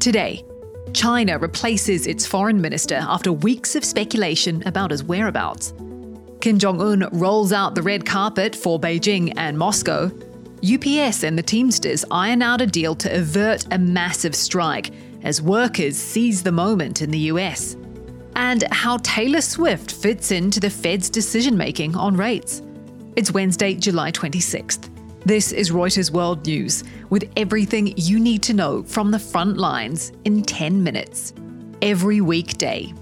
Today, China replaces its foreign minister after weeks of speculation about his whereabouts. Kim Jong-un rolls out the red carpet for Beijing and Moscow. UPS and the Teamsters iron out a deal to avert a massive strike as workers seize the moment in the US. And how Taylor Swift fits into the Fed's decision-making on rates. It's Wednesday, July 26th. This is Reuters World News, with everything you need to know from the front lines in 10 minutes. Every weekday.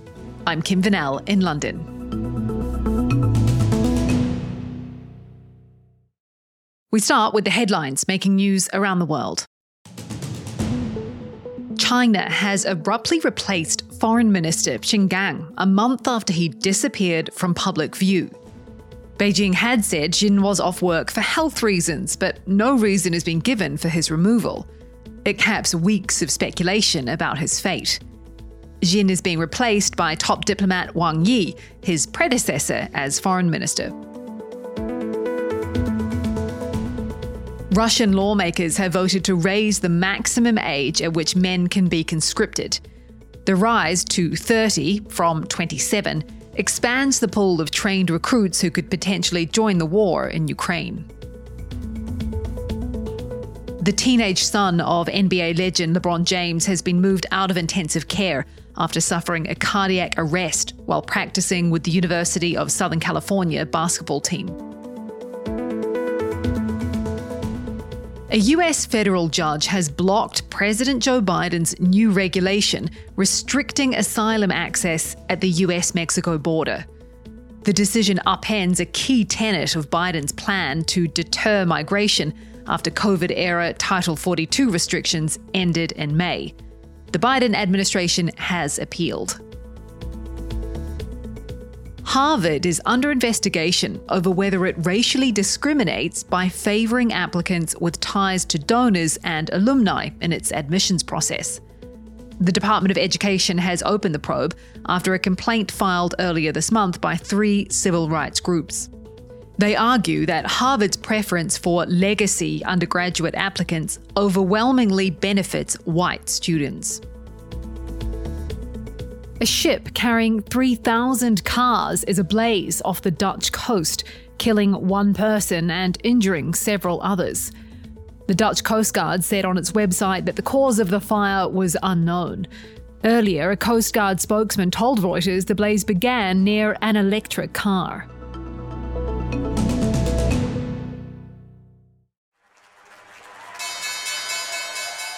I'm Kim Vanell in London. We start with the headlines making news around the world. China has abruptly replaced Foreign Minister Qin Gang a month after he disappeared from public view. Beijing had said Qin was off work for health reasons, but no reason has been given for his removal. It caps weeks of speculation about his fate. Qin is being replaced by top diplomat Wang Yi, his predecessor as foreign minister. Russian lawmakers have voted to raise the maximum age at which men can be conscripted. The rise to 30 from 27 expands the pool of trained recruits who could potentially join the war in Ukraine. The teenage son of NBA legend LeBron James has been moved out of intensive care after suffering a cardiac arrest while practicing with the University of Southern California basketball team. A US federal judge has blocked President Joe Biden's new regulation restricting asylum access at the US-Mexico border. The decision upends a key tenet of Biden's plan to deter migration after COVID-era Title 42 restrictions ended in May. The Biden administration has appealed. Harvard is under investigation over whether it racially discriminates by favoring applicants with ties to donors and alumni in its admissions process. The Department of Education has opened the probe after a complaint filed earlier this month by three civil rights groups. They argue that Harvard's preference for legacy undergraduate applicants overwhelmingly benefits white students. A ship carrying 3,000 cars is ablaze off the Dutch coast, killing one person and injuring several others. The Dutch Coast Guard said on its website that the cause of the fire was unknown. Earlier, a Coast Guard spokesman told Reuters the blaze began near an electric car.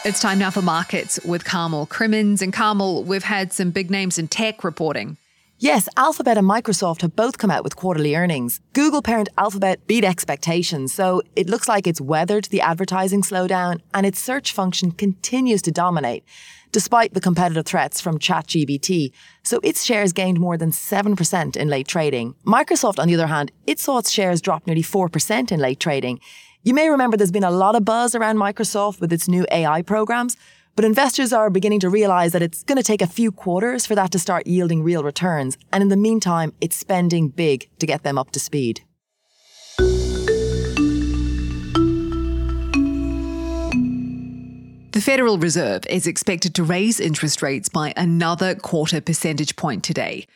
It's time now for markets with Carmel Crimmins. And Carmel, we've had some big names in tech reporting. Yes, Alphabet and Microsoft have both come out with quarterly earnings. Google parent Alphabet beat expectations, so it looks like it's weathered the advertising slowdown and its search function continues to dominate, despite the competitive threats from ChatGPT. So its shares gained more than 7% in late trading. Microsoft, on the other hand, it saw its shares drop nearly 4% in late trading. You may remember there's been a lot of buzz around Microsoft with its new AI programs, but investors are beginning to realize that it's going to take a few quarters for that to start yielding real returns. And in the meantime, it's spending big to get them up to speed. The Federal Reserve is expected to raise interest rates by another quarter percentage point today.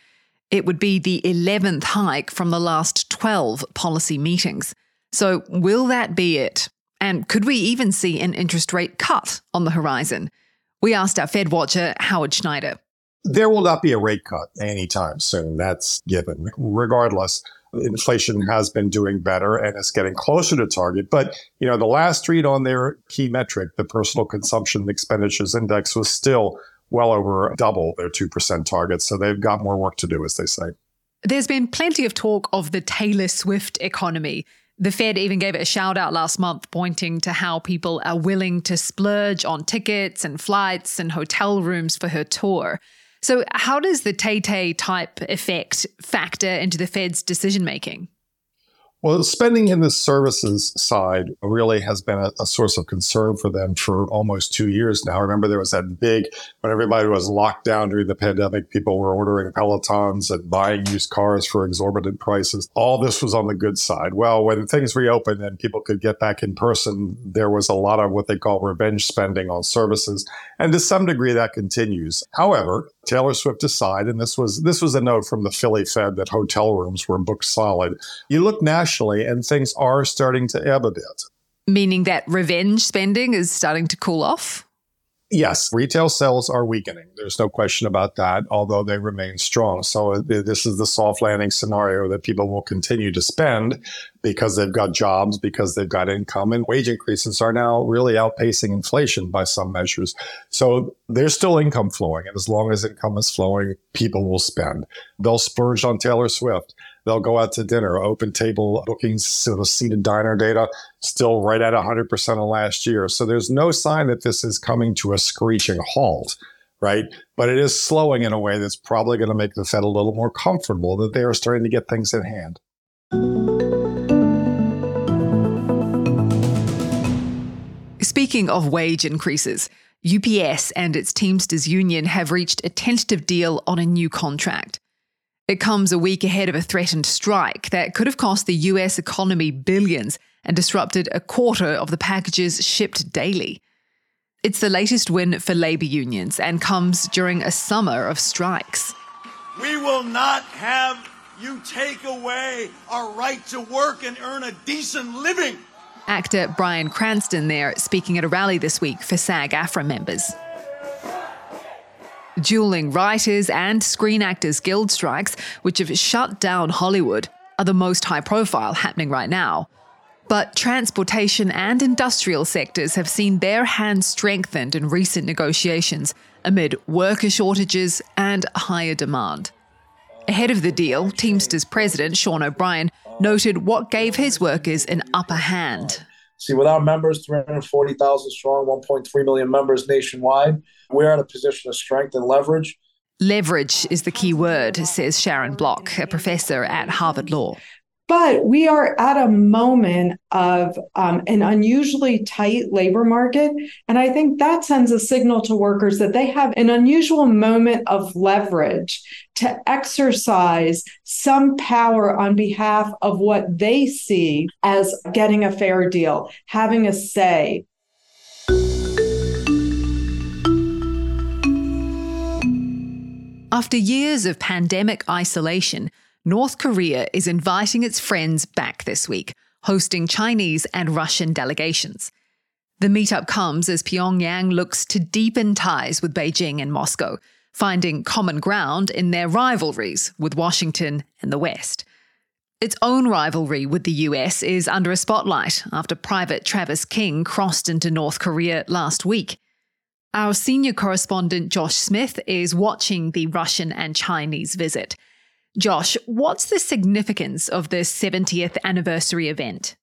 It would be the 11th hike from the last 12 policy meetings. So will that be it? And could we even see an interest rate cut on the horizon? We asked our Fed watcher, Howard Schneider. There will not be a rate cut anytime soon. That's given. Regardless, inflation has been doing better and it's getting closer to target. But, you know, the last read on their key metric, the personal consumption expenditures index, was still well over double their 2% target. So they've got more work to do, as they say. There's been plenty of talk of the Taylor Swift economy. The Fed even gave it a shout out last month, pointing to how people are willing to splurge on tickets and flights and hotel rooms for her tour. So how does the Tay-Tay type effect factor into the Fed's decision making? Well, spending in the services side really has been a source of concern for them for almost 2 years now. Remember, there was that big, when everybody was locked down during the pandemic, people were ordering Pelotons and buying used cars for exorbitant prices. All this was on the good side. Well, when things reopened and people could get back in person, there was a lot of what they call revenge spending on services. And to some degree, that continues. However, Taylor Swift aside, and this was a note from the Philly Fed that hotel rooms were booked solid. You look nationally and things are starting to ebb a bit. Meaning that revenge spending is starting to cool off? Yes, retail sales are weakening. There's no question about that, although they remain strong. So this is the soft landing scenario that people will continue to spend because they've got jobs, because they've got income, and wage increases are now really outpacing inflation by some measures. So there's still income flowing, and as long as income is flowing, people will spend. They'll splurge on Taylor Swift. They'll go out to dinner, open table bookings, so the seated diner data still right at 100% of last year. So there's no sign that this is coming to a screeching halt, right? But it is slowing in a way that's probably going to make the Fed a little more comfortable that they are starting to get things in hand. Speaking of wage increases, UPS and its Teamsters union have reached a tentative deal on a new contract. It comes a week ahead of a threatened strike that could have cost the US economy billions and disrupted a quarter of the packages shipped daily. It's the latest win for labour unions and comes during a summer of strikes. We will not have you take away our right to work and earn a decent living. Actor Bryan Cranston there speaking at a rally this week for SAG-AFTRA members. Dueling Writers and Screen Actors Guild strikes, which have shut down Hollywood, are the most high-profile happening right now. But transportation and industrial sectors have seen their hands strengthened in recent negotiations amid worker shortages and higher demand. Ahead of the deal, Teamsters president Sean O'Brien noted what gave his workers an upper hand. See, with our members, 340,000 strong, 1.3 million members nationwide, we're in a position of strength and leverage. Leverage is the key word, says Sharon Block, a professor at Harvard Law. But we are at a moment of an unusually tight labor market. And I think that sends a signal to workers that they have an unusual moment of leverage to exercise some power on behalf of what they see as getting a fair deal, having a say. After years of pandemic isolation, North Korea is inviting its friends back this week, hosting Chinese and Russian delegations. The meetup comes as Pyongyang looks to deepen ties with Beijing and Moscow, finding common ground in their rivalries with Washington and the West. Its own rivalry with the US is under a spotlight after Private Travis King crossed into North Korea last week. Our senior correspondent Josh Smith is watching the Russian and Chinese visit. Josh, what's the significance of this 70th anniversary event?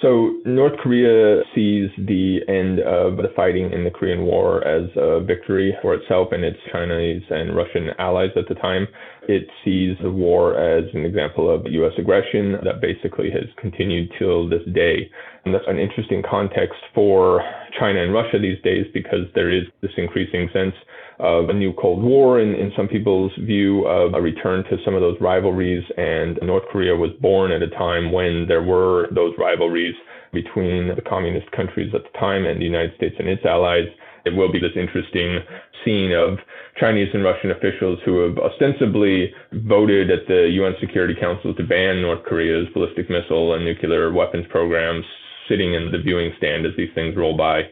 So North Korea sees the end of the fighting in the Korean War as a victory for itself and its Chinese and Russian allies at the time. It sees the war as an example of U.S. aggression that basically has continued till this day. And that's an interesting context for China and Russia these days because there is this increasing sense of a new Cold War and in some people's view of a return to some of those rivalries. And North Korea was born at a time when there were those rivalries between the communist countries at the time and the United States and its allies. It will be this interesting scene of Chinese and Russian officials who have ostensibly voted at the UN Security Council to ban North Korea's ballistic missile and nuclear weapons programs, sitting in the viewing stand as these things roll by.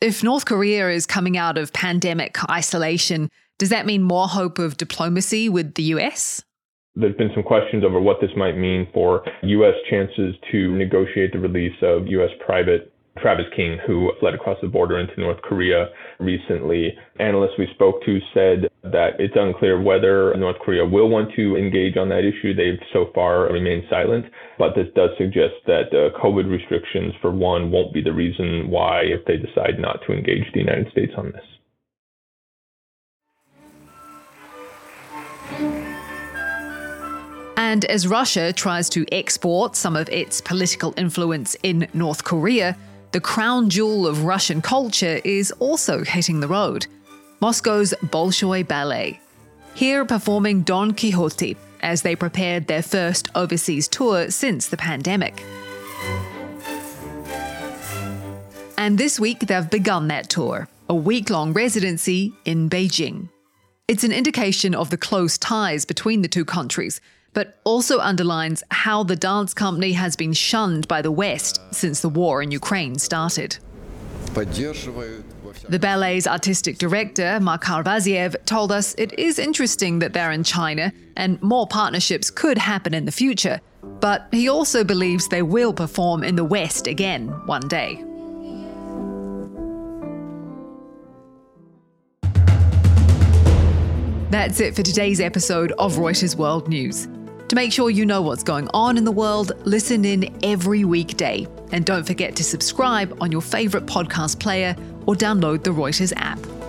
If North Korea is coming out of pandemic isolation, does that mean more hope of diplomacy with the US? There's been some questions over what this might mean for US chances to negotiate the release of US private Travis King, who fled across the border into North Korea recently. Analysts we spoke to said that it's unclear whether North Korea will want to engage on that issue. They've so far remained silent, but this does suggest that COVID restrictions, for one, won't be the reason why if they decide not to engage the United States on this. And as Russia tries to export some of its political influence in North Korea, the crown jewel of Russian culture is also hitting the road: Moscow's Bolshoi Ballet. Here performing Don Quixote as they prepared their first overseas tour since the pandemic. And this week they've begun that tour, a week-long residency in Beijing. It's an indication of the close ties between the two countries, but also underlines how the dance company has been shunned by the West since the war in Ukraine started. The ballet's artistic director, Makhar Vaziev, told us it is interesting that they're in China and more partnerships could happen in the future, but he also believes they will perform in the West again one day. That's it for today's episode of Reuters World News. To make sure you know what's going on in the world, listen in every weekday. And don't forget to subscribe on your favourite podcast player or download the Reuters app.